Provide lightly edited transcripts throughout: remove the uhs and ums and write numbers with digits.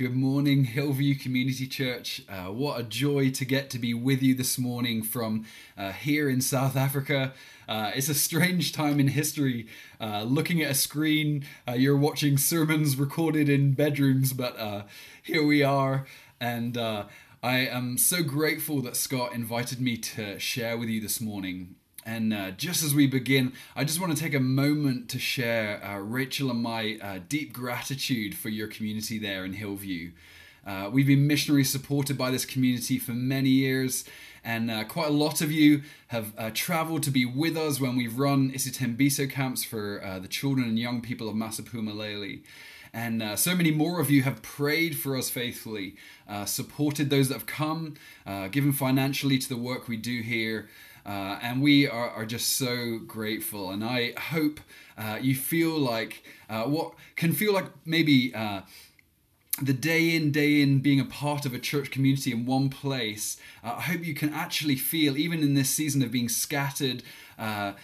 Good morning, Hillview Community Church. What a joy to get to be with you this morning from here in South Africa. It's a strange time in history. Looking at a screen, you're watching sermons recorded in bedrooms, but here we are. And I am so grateful that Scott invited me to share with you this morning. And just as we begin, I just want to take a moment to share Rachel and my deep gratitude for your community there in Hillview. We've been missionally supported by this community for many years, and quite a lot of you have traveled to be with us when we've run Isitembiso camps for the children and young people of Masapumaleli. And so many more of you have prayed for us faithfully, supported those that have come, given financially to the work we do here. And we are just so grateful, and I hope you feel like what can feel like maybe the day in being a part of a church community in one place. I hope you can actually feel, even in this season of being scattered and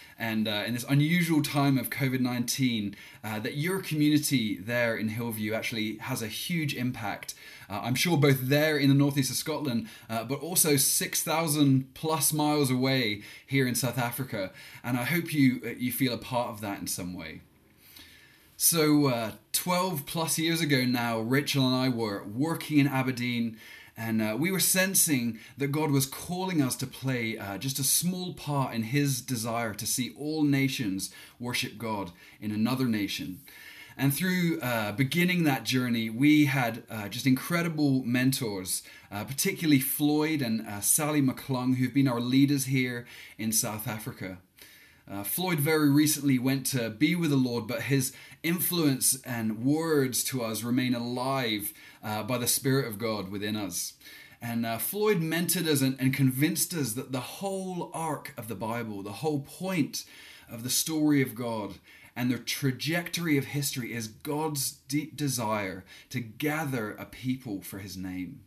in this unusual time of COVID-19, that your community there in Hillview actually has a huge impact. I'm sure both there in the northeast of Scotland, but also 6,000 plus miles away here in South Africa. And I hope you feel a part of that in some way. So 12 plus years ago now, Rachel and I were working in Aberdeen, and we were sensing that God was calling us to play just a small part in his desire to see all nations worship God in another nation. And through beginning that journey, we had just incredible mentors, particularly Floyd and Sally McClung, who've been our leaders here in South Africa. Floyd very recently went to be with the Lord, but his influence and words to us remain alive by the Spirit of God within us. And Floyd mentored us and convinced us that the whole arc of the Bible, the whole point of the story of God, and the trajectory of history is God's deep desire to gather a people for his name.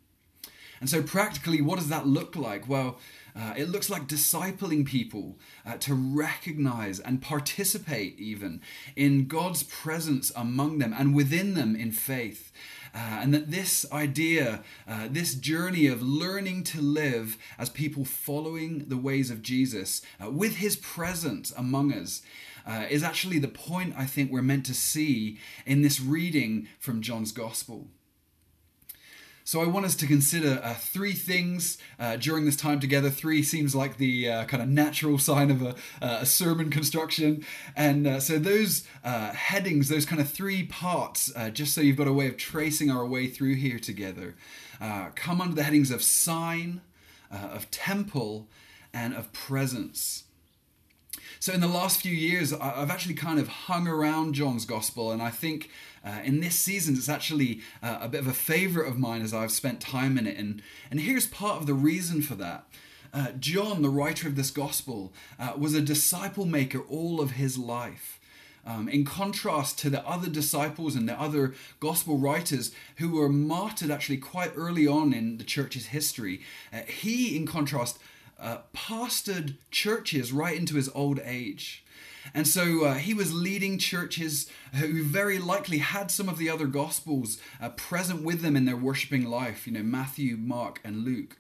And so practically, what does that look like? Well, it looks like discipling people to recognize and participate even in God's presence among them and within them in faith. And that this idea, this journey of learning to live as people following the ways of Jesus with his presence among us is actually the point I think we're meant to see in this reading from John's Gospel. So I want us to consider three things during this time together. Three seems like the kind of natural sign of a sermon construction. And so those headings, those kind of three parts, just so you've got a way of tracing our way through here together, come under the headings of sign, of temple, and of presence. So in the last few years, I've actually kind of hung around John's Gospel, and I think in this season it's actually a bit of a favourite of mine as I've spent time in it. And here's part of the reason for that. John, the writer of this Gospel, was a disciple maker all of his life. In contrast to the other disciples and the other gospel writers who were martyred actually quite early on in the church's history, he, in contrast, pastored churches right into his old age. And so he was leading churches who very likely had some of the other gospels present with them in their worshiping life, you know, Matthew, Mark, and Luke.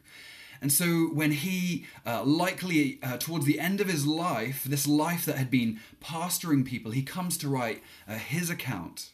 And so when he likely towards the end of his life, this life that had been pastoring people, he comes to write his account.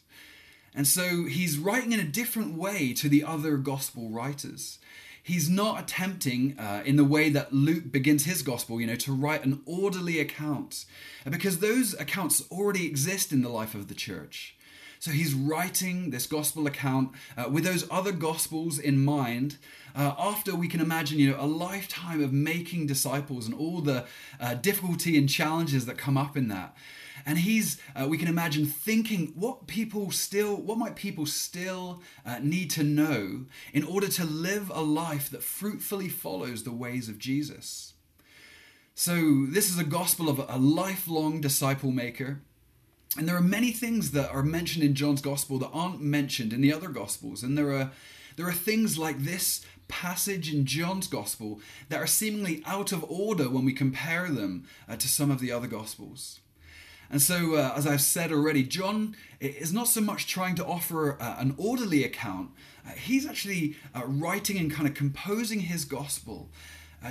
And so he's writing in a different way to the other gospel writers. He's not attempting, in the way that Luke begins his gospel, you know, to write an orderly account, because those accounts already exist in the life of the church. So he's writing this gospel account with those other gospels in mind. After we can imagine, you know, a lifetime of making disciples and all the difficulty and challenges that come up in that. And he's, we can imagine, thinking what might people still need to know in order to live a life that fruitfully follows the ways of Jesus. So this is a gospel of a lifelong disciple maker. And there are many things that are mentioned in John's gospel that aren't mentioned in the other gospels. And there are things like this passage in John's gospel that are seemingly out of order when we compare them to some of the other gospels. And so, as I've said already, John is not so much trying to offer an orderly account. He's actually writing and kind of composing his gospel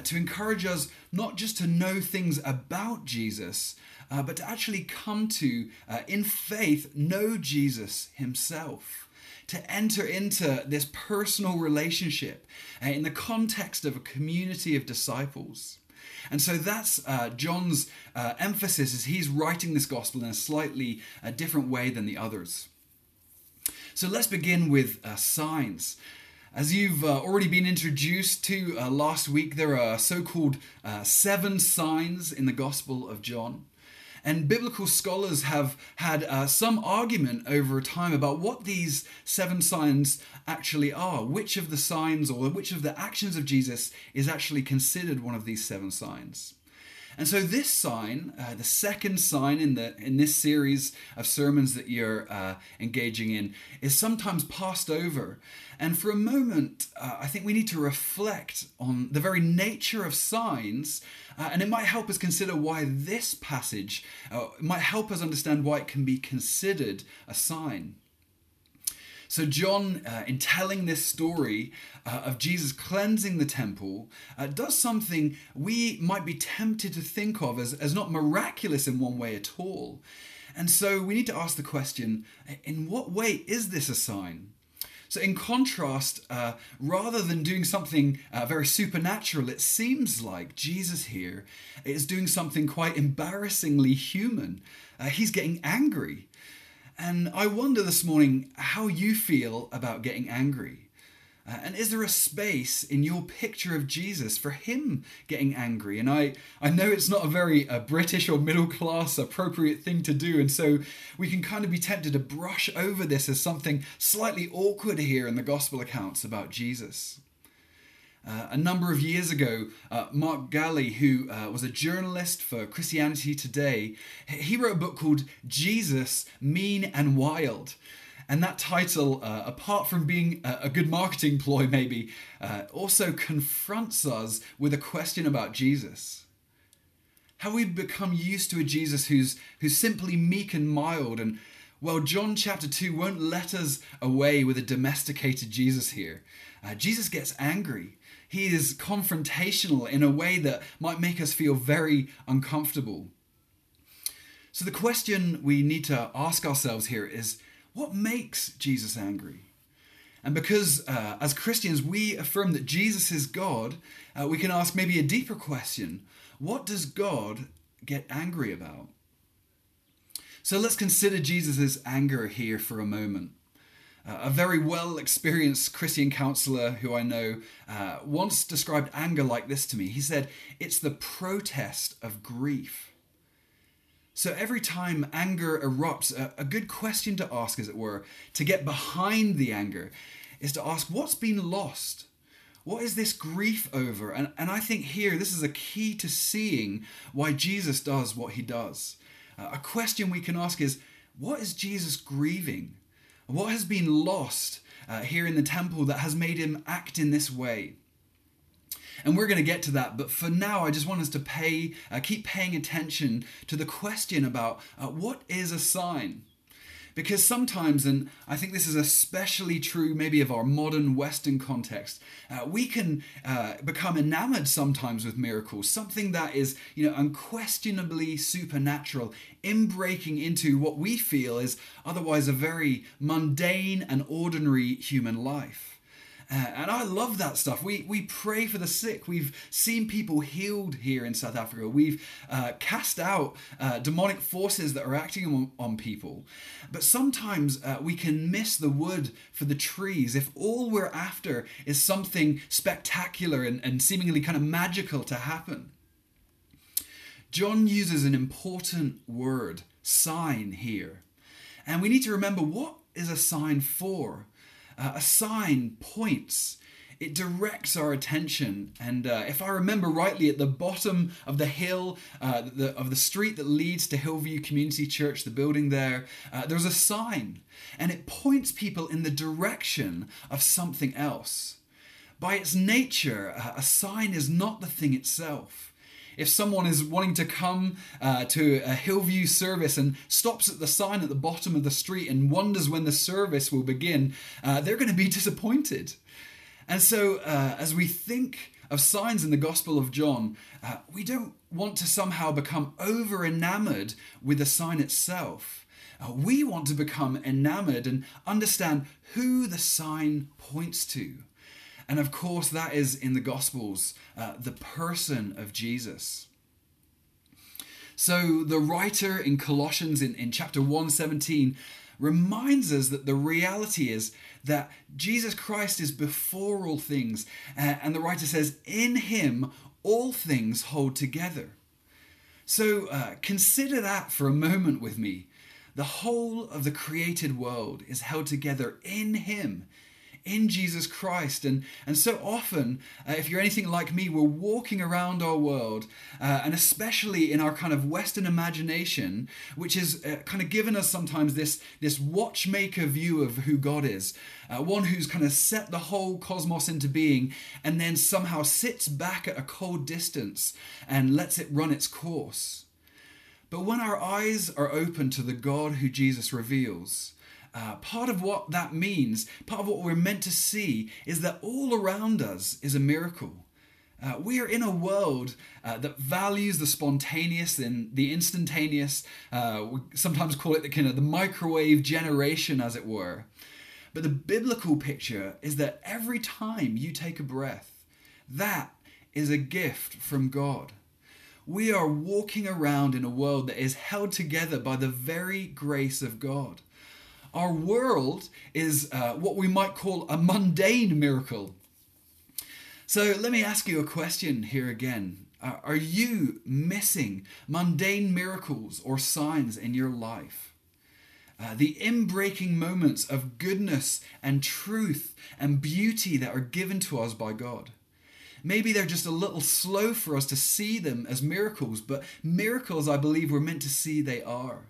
to encourage us not just to know things about Jesus, but to actually come to, in faith, know Jesus himself, to enter into this personal relationship in the context of a community of disciples. And so that's John's emphasis as he's writing this gospel in a slightly different way than the others. So let's begin with signs. As you've already been introduced to last week, there are so-called 7 signs in the Gospel of John. And biblical scholars have had some argument over time about what these 7 signs actually are. Which of the signs or which of the actions of Jesus is actually considered one of these 7 signs? And so this sign, the second sign in this series of sermons that you're engaging in, is sometimes passed over. And for a moment, I think we need to reflect on the very nature of signs, and it might help us consider why this passage might help us understand why it can be considered a sign. So John, in telling this story of Jesus cleansing the temple, does something we might be tempted to think of as not miraculous in one way at all. And so we need to ask the question, in what way is this a sign? So in contrast, rather than doing something very supernatural, it seems like Jesus here is doing something quite embarrassingly human. He's getting angry. And I wonder this morning how you feel about getting angry. And is there a space in your picture of Jesus for him getting angry? And I know it's not a very British or middle class appropriate thing to do. And so we can kind of be tempted to brush over this as something slightly awkward here in the gospel accounts about Jesus. A number of years ago, Mark Galley, who was a journalist for Christianity Today, he wrote a book called Jesus, Mean and Wild. And that title, apart from being a good marketing ploy maybe, also confronts us with a question about Jesus. Have we become used to a Jesus who's simply meek and mild? And well, John chapter 2 won't let us away with a domesticated Jesus here. Jesus gets angry. He is confrontational in a way that might make us feel very uncomfortable. So the question we need to ask ourselves here is, what makes Jesus angry? And because as Christians we affirm that Jesus is God, we can ask maybe a deeper question. What does God get angry about? So let's consider Jesus' anger here for a moment. A very well-experienced Christian counselor who I know once described anger like this to me. He said, it's the protest of grief. So every time anger erupts, a good question to ask, as it were, to get behind the anger, is to ask, what's been lost? What is this grief over? And I think here, this is a key to seeing why Jesus does what he does. A question we can ask is, what is Jesus grieving? What has been lost here in the temple that has made him act in this way? And we're going to get to that, but for now I just want us to keep paying attention to the question about what is a sign? Because sometimes, and I think this is especially true maybe of our modern Western context, we can become enamored sometimes with miracles, something that is, unquestionably supernatural, in breaking into what we feel is otherwise a very mundane and ordinary human life. And I love that stuff. We pray for the sick. We've seen people healed here in South Africa. We've cast out demonic forces that are acting on people. But sometimes we can miss the wood for the trees if all we're after is something spectacular and seemingly kind of magical to happen. John uses an important word, sign, here. And we need to remember, what is a sign for? A sign points, it directs our attention, and if I remember rightly, at the bottom of the hill, of the street that leads to Hillview Community Church, the building there's a sign, and it points people in the direction of something else. By its nature, a sign is not the thing itself. If someone is wanting to come to a Hillview service and stops at the sign at the bottom of the street and wonders when the service will begin, they're going to be disappointed. And so as we think of signs in the Gospel of John, we don't want to somehow become over-enamored with the sign itself. We want to become enamored and understand who the sign points to. And of course, that is in the Gospels, the person of Jesus. So the writer in Colossians in chapter 1:17 reminds us that the reality is that Jesus Christ is before all things. And the writer says, in him, all things hold together. So consider that for a moment with me. The whole of the created world is held together in him, in Jesus Christ. And so often, if you're anything like me, we're walking around our world, and especially in our kind of Western imagination, which has kind of given us sometimes this watchmaker view of who God is, one who's kind of set the whole cosmos into being and then somehow sits back at a cold distance and lets it run its course. But when our eyes are open to the God who Jesus reveals, part of what that means, part of what we're meant to see, is that all around us is a miracle. We are in a world that values the spontaneous and the instantaneous. We sometimes call it the microwave generation, as it were. But the biblical picture is that every time you take a breath, that is a gift from God. We are walking around in a world that is held together by the very grace of God. Our world is what we might call a mundane miracle. So let me ask you a question here again. Are you missing mundane miracles or signs in your life? The inbreaking moments of goodness and truth and beauty that are given to us by God. Maybe they're just a little slow for us to see them as miracles, but miracles, I believe, we're meant to see they are.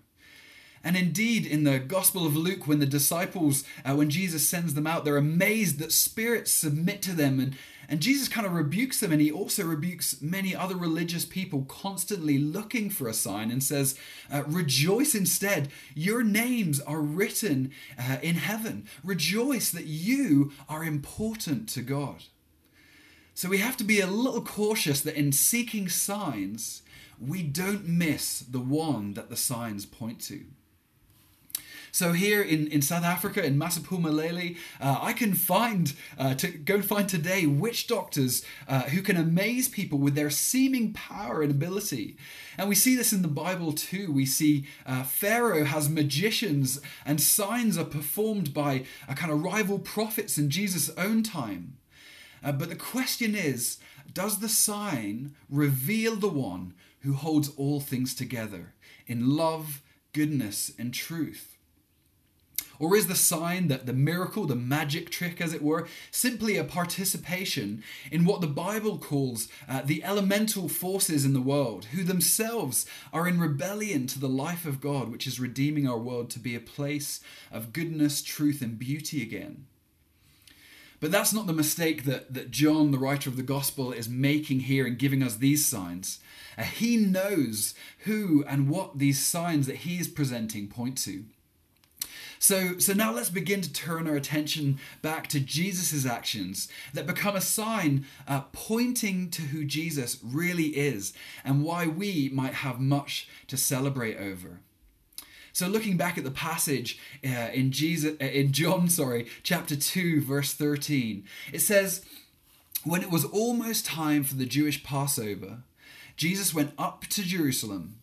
And indeed, in the Gospel of Luke, when the disciples, when Jesus sends them out, they're amazed that spirits submit to them. And Jesus kind of rebukes them, and he also rebukes many other religious people constantly looking for a sign and says, rejoice instead, your names are written in heaven. Rejoice that you are important to God. So we have to be a little cautious that in seeking signs, we don't miss the one that the signs point to. So here in South Africa, in Masapumaleli, I can go find today witch doctors who can amaze people with their seeming power and ability. And we see this in the Bible too. We see Pharaoh has magicians and signs are performed by a kind of rival prophets in Jesus' own time. But the question is, does the sign reveal the one who holds all things together in love, goodness, and truth? Or is the sign, that the miracle, the magic trick, as it were, simply a participation in what the Bible calls the elemental forces in the world, who themselves are in rebellion to the life of God, which is redeeming our world to be a place of goodness, truth, and beauty again? But that's not the mistake that John, the writer of the Gospel, is making here in giving us these signs. He knows who and what these signs that he is presenting point to. So now let's begin to turn our attention back to Jesus' actions that become a sign pointing to who Jesus really is and why we might have much to celebrate over. So looking back at the passage in John, chapter 2, verse 13, it says, when it was almost time for the Jewish Passover, Jesus went up to Jerusalem,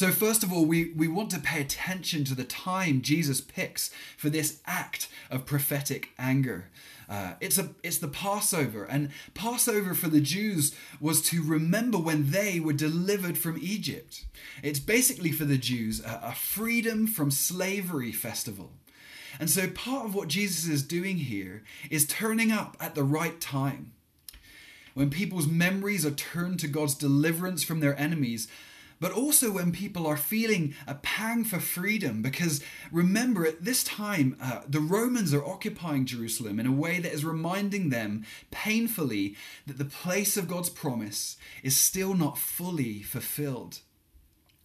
So first of all, we want to pay attention to the time Jesus picks for this act of prophetic anger. It's the Passover, and Passover for the Jews was to remember when they were delivered from Egypt. It's basically for the Jews a freedom from slavery festival. And so part of what Jesus is doing here is turning up at the right time. When people's memories are turned to God's deliverance from their enemies, but also when people are feeling a pang for freedom, because remember, at this time, the Romans are occupying Jerusalem in a way that is reminding them painfully that the place of God's promise is still not fully fulfilled.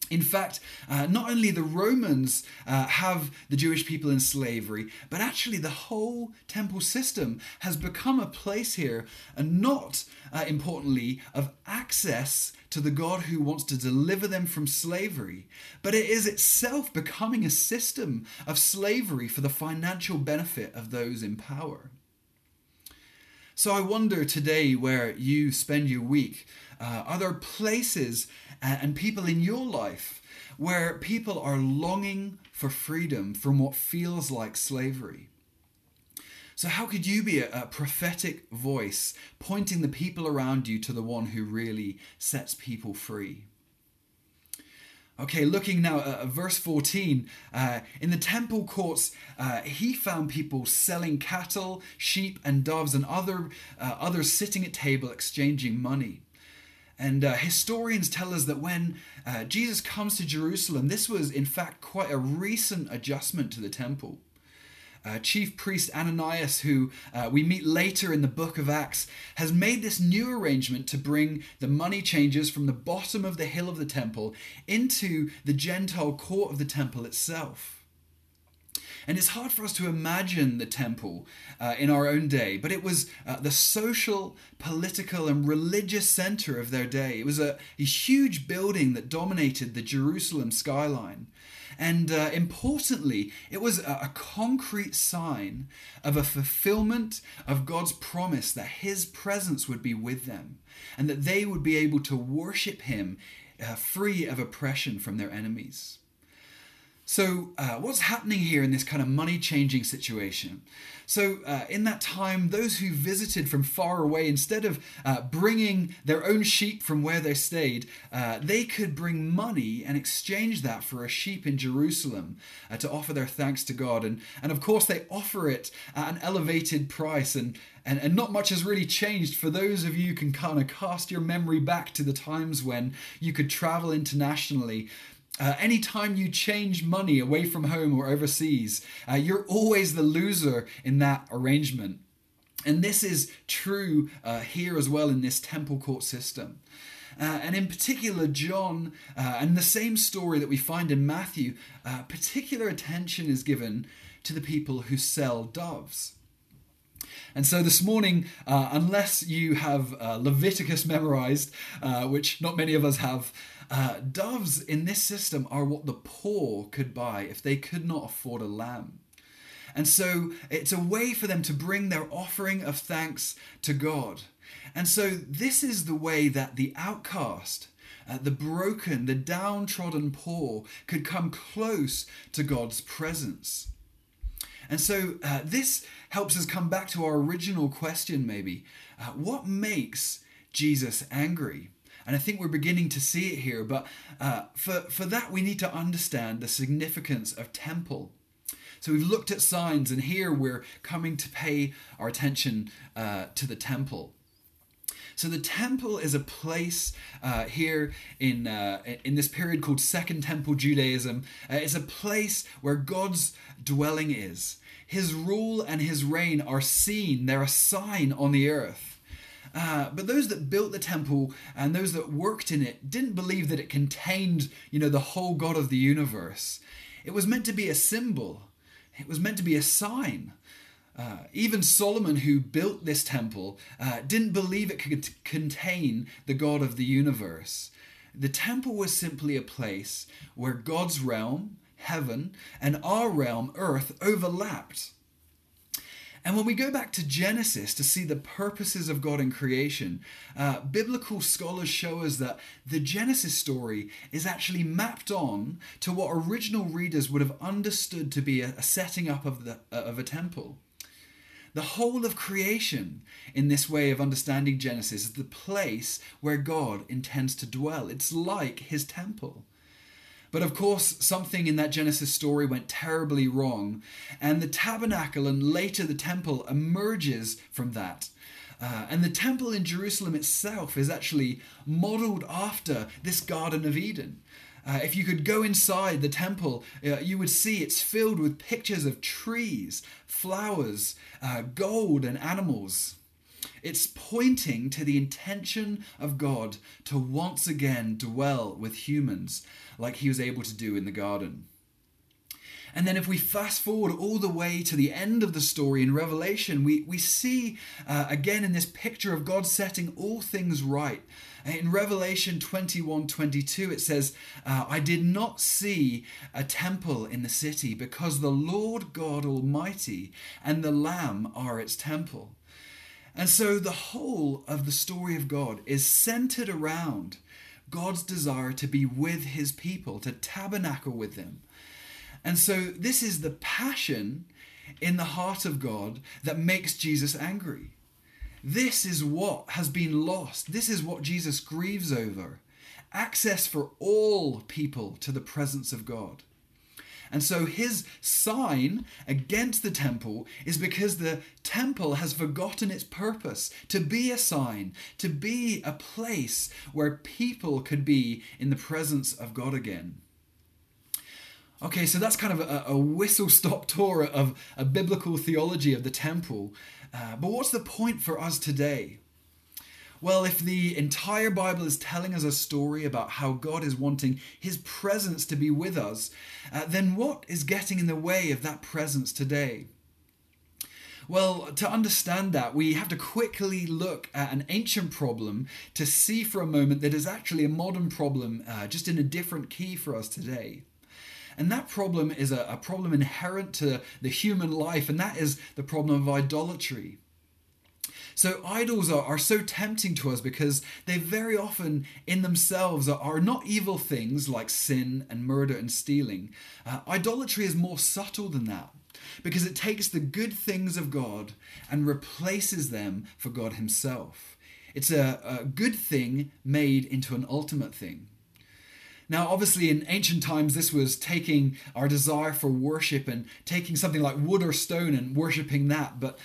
In fact, not only the Romans have the Jewish people in slavery, but actually the whole temple system has become a place here, and not importantly, of access to the God who wants to deliver them from slavery, but it is itself becoming a system of slavery for the financial benefit of those in power. So I wonder today where you spend your week, are there places and people in your life where people are longing for freedom from what feels like slavery? So how could you be a prophetic voice pointing the people around you to the one who really sets people free? Okay, looking now at verse 14, in the temple courts, he found people selling cattle, sheep and doves, and others sitting at table exchanging money. And historians tell us that when Jesus comes to Jerusalem, this was in fact quite a recent adjustment to the temple. Chief priest Ananias, who we meet later in the book of Acts, has made this new arrangement to bring the money changers from the bottom of the hill of the temple into the Gentile court of the temple itself. And it's hard for us to imagine the temple in our own day, but it was the social, political, and religious center of their day. It was a huge building that dominated the Jerusalem skyline. And importantly, it was a concrete sign of a fulfillment of God's promise that his presence would be with them and that they would be able to worship him free of oppression from their enemies. So what's happening here in this kind of money-changing situation? So in that time, those who visited from far away, instead of bringing their own sheep from where they stayed, they could bring money and exchange that for a sheep in Jerusalem to offer their thanks to God. And of course, they offer it at an elevated price. And not much has really changed. For those of you who can kind of cast your memory back to the times when you could travel internationally, anytime you change money away from home or overseas, you're always the loser in that arrangement. And this is true here as well in this temple court system. And in particular, John, and the same story that we find in Matthew, particular attention is given to the people who sell doves. And so this morning, unless you have Leviticus memorized, which not many of us have, doves in this system are what the poor could buy if they could not afford a lamb. And so it's a way for them to bring their offering of thanks to God. And so this is the way that the outcast, the broken, the downtrodden poor could come close to God's presence. And so this helps us come back to our original question, maybe. What makes Jesus angry? And I think we're beginning to see it here. But for that, we need to understand the significance of temple. So we've looked at signs, and here we're coming to pay our attention to the temple. So the temple is a place here in this period called Second Temple Judaism. It's a place where God's dwelling is. His rule and his reign are seen. They're a sign on the earth. But those that built the temple and those that worked in it didn't believe that it contained, the whole God of the universe. It was meant to be a symbol. It was meant to be a sign. Even Solomon, who built this temple, didn't believe it could contain the God of the universe. The temple was simply a place where God's realm, heaven, and our realm, earth, overlapped. And when we go back to Genesis to see the purposes of God in creation, biblical scholars show us that the Genesis story is actually mapped on to what original readers would have understood to be a setting up of a temple. The whole of creation, in this way of understanding Genesis, is the place where God intends to dwell. It's like his temple. But of course, something in that Genesis story went terribly wrong, and the tabernacle and later the temple emerges from that. And the temple in Jerusalem itself is actually modeled after this Garden of Eden. If you could go inside the temple, you would see it's filled with pictures of trees, flowers, gold, and animals. It's pointing to the intention of God to once again dwell with humans like he was able to do in the garden. And then if we fast forward all the way to the end of the story in Revelation, we see again in this picture of God setting all things right. In Revelation 21:22, it says, I did not see a temple in the city because the Lord God Almighty and the Lamb are its temple. And so the whole of the story of God is centered around God's desire to be with his people, to tabernacle with them. And so this is the passion in the heart of God that makes Jesus angry. This is what has been lost. This is what Jesus grieves over. Access for all people to the presence of God. And so his sign against the temple is because the temple has forgotten its purpose to be a sign, to be a place where people could be in the presence of God again. Okay, so that's kind of a whistle-stop tour of a biblical theology of the temple. But what's the point for us today? Well, if the entire Bible is telling us a story about how God is wanting his presence to be with us, then what is getting in the way of that presence today? Well, to understand that, we have to quickly look at an ancient problem to see for a moment that is actually a modern problem, just in a different key for us today. And that problem is a problem inherent to the human life, and that is the problem of idolatry. So idols are so tempting to us because they very often in themselves are not evil things like sin and murder and stealing. Idolatry is more subtle than that because it takes the good things of God and replaces them for God himself. It's a good thing made into an ultimate thing. Now, obviously, in ancient times, this was taking our desire for worship and taking something like wood or stone and worshipping that. But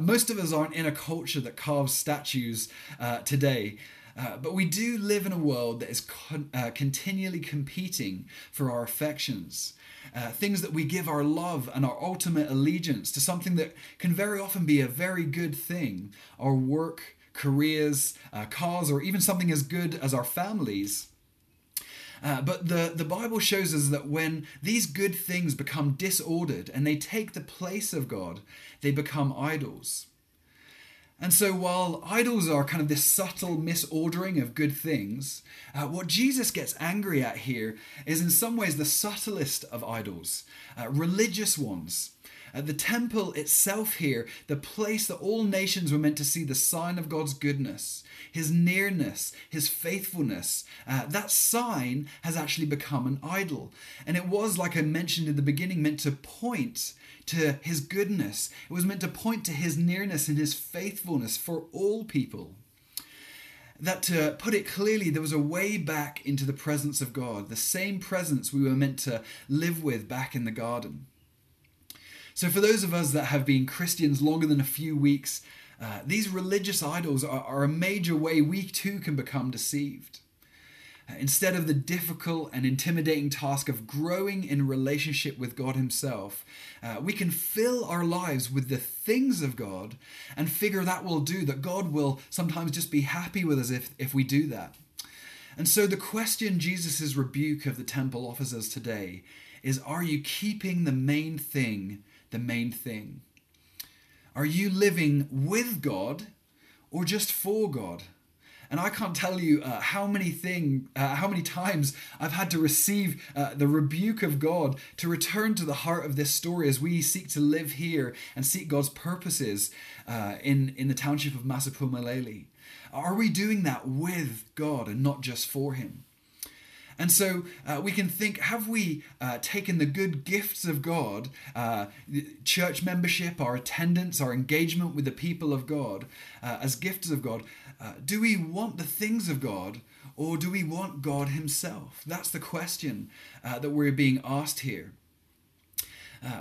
most of us aren't in a culture that carves statues today. But we do live in a world that is continually competing for our affections. Things that we give our love and our ultimate allegiance to something that can very often be a very good thing. Our work, careers, cars, or even something as good as our families. But the Bible shows us that when these good things become disordered and they take the place of God, they become idols. And so while idols are kind of this subtle misordering of good things, what Jesus gets angry at here is in some ways the subtlest of idols, religious ones. The temple itself here, the place that all nations were meant to see the sign of God's goodness, his nearness, his faithfulness, that sign has actually become an idol. And it was, like I mentioned in the beginning, meant to point to his goodness. It was meant to point to his nearness and his faithfulness for all people. That, to put it clearly, there was a way back into the presence of God, the same presence we were meant to live with back in the garden. So for those of us that have been Christians longer than a few weeks, these religious idols are a major way we too can become deceived. Instead of the difficult and intimidating task of growing in relationship with God himself, we can fill our lives with the things of God and figure that God will sometimes just be happy with us if we do that. And so the question Jesus' rebuke of the temple offers us today is, are you keeping the main thing the main thing? Are you living with God or just for God? And I can't tell you how many times I've had to receive the rebuke of God to return to the heart of this story as we seek to live here and seek God's purposes in the township of Masapumaleli. Are we doing that with God and not just for him? And so we can think, have we taken the good gifts of God, church membership, our attendance, our engagement with the people of God, as gifts of God? Do we want the things of God, or do we want God himself? That's the question that we're being asked here.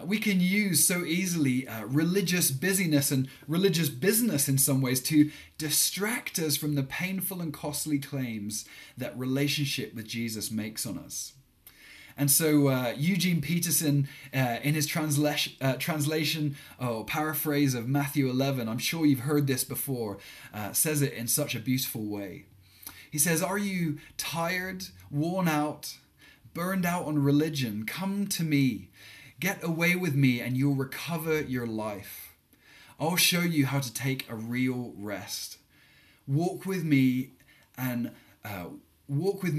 We can use so easily religious busyness and religious business in some ways to distract us from the painful and costly claims that relationship with Jesus makes on us. And so Eugene Peterson, in his translation or paraphrase of Matthew 11, I'm sure you've heard this before, says it in such a beautiful way. He says, "Are you tired, worn out, burned out on religion? Come to me. Get away with me and you'll recover your life. I'll show you how to take a real rest. Walk with me and work with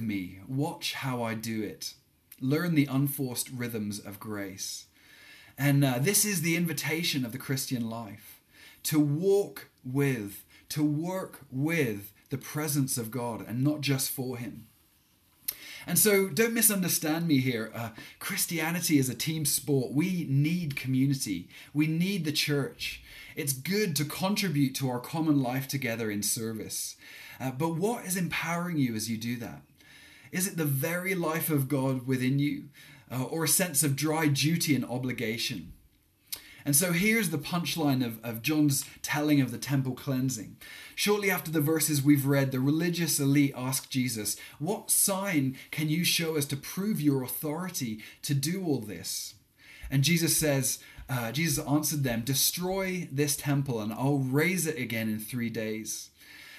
me. Watch how I do it. Learn the unforced rhythms of grace." And this is the invitation of the Christian life, to walk with, to work with the presence of God and not just for him. And so don't misunderstand me here. Christianity is a team sport. We need community. We need the church. It's good to contribute to our common life together in service. But what is empowering you as you do that? Is it the very life of God within you, or a sense of dry duty and obligation? And so here's the punchline of John's telling of the temple cleansing. Shortly after the verses we've read, the religious elite asked Jesus, "What sign can you show us to prove your authority to do all this?" And Jesus answered them, "Destroy this temple and I'll raise it again in 3 days."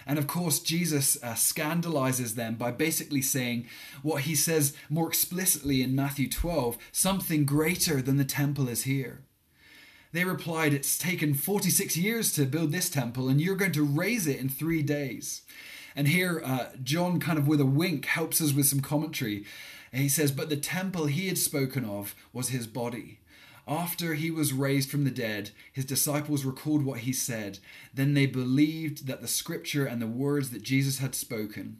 And of course, Jesus scandalizes them by basically saying what he says more explicitly in Matthew 12, "Something greater than the temple is here." They replied, "It's taken 46 years to build this temple and you're going to raise it in 3 days." And here John, kind of with a wink, helps us with some commentary. And he says, "But the temple he had spoken of was his body. After he was raised from the dead, his disciples recalled what he said. Then they believed that the scripture and the words that Jesus had spoken."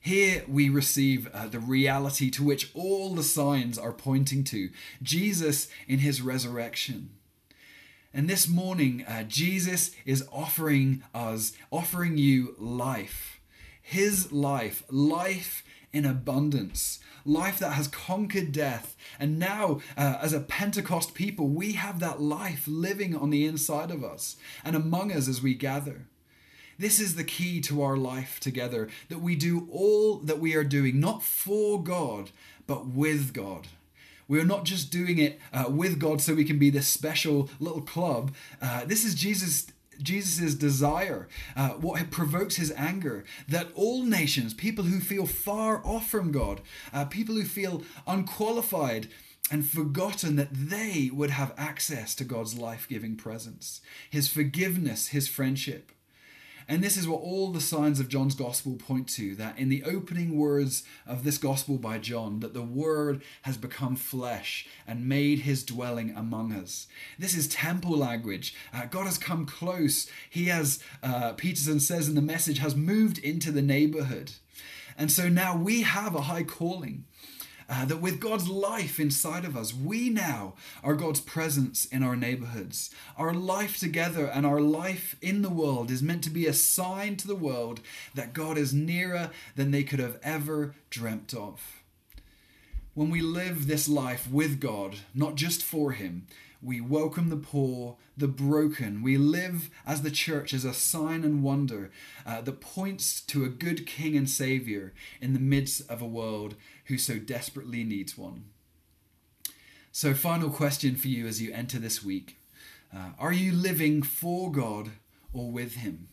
Here we receive the reality to which all the signs are pointing to, Jesus in his resurrection. And this morning, Jesus is offering you life. His life, life in abundance, life that has conquered death. And now, as a Pentecost people, we have that life living on the inside of us and among us as we gather. This is the key to our life together, that we do all that we are doing, not for God, but with God. We are not just doing it with God so we can be this special little club. This is Jesus's desire, what provokes his anger, that all nations, people who feel far off from God, people who feel unqualified and forgotten, that they would have access to God's life-giving presence, his forgiveness, his friendship. And this is what all the signs of John's gospel point to, that in the opening words of this gospel by John, that the word has become flesh and made his dwelling among us. This is temple language. God has come close. He has, Peterson says in the message, has moved into the neighborhood. And so now we have a high calling, that with God's life inside of us, we now are God's presence in our neighborhoods. Our life together and our life in the world is meant to be a sign to the world that God is nearer than they could have ever dreamt of. When we live this life with God, not just for him, we welcome the poor, the broken. We live as the church as a sign and wonder that points to a good King and Savior in the midst of a world who so desperately needs one. So, final question for you as you enter this week. Are you living for God or with him?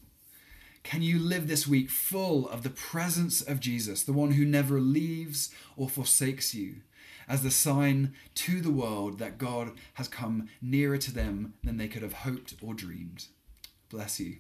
Can you live this week full of the presence of Jesus, the one who never leaves or forsakes you, as the sign to the world that God has come nearer to them than they could have hoped or dreamed? Bless you.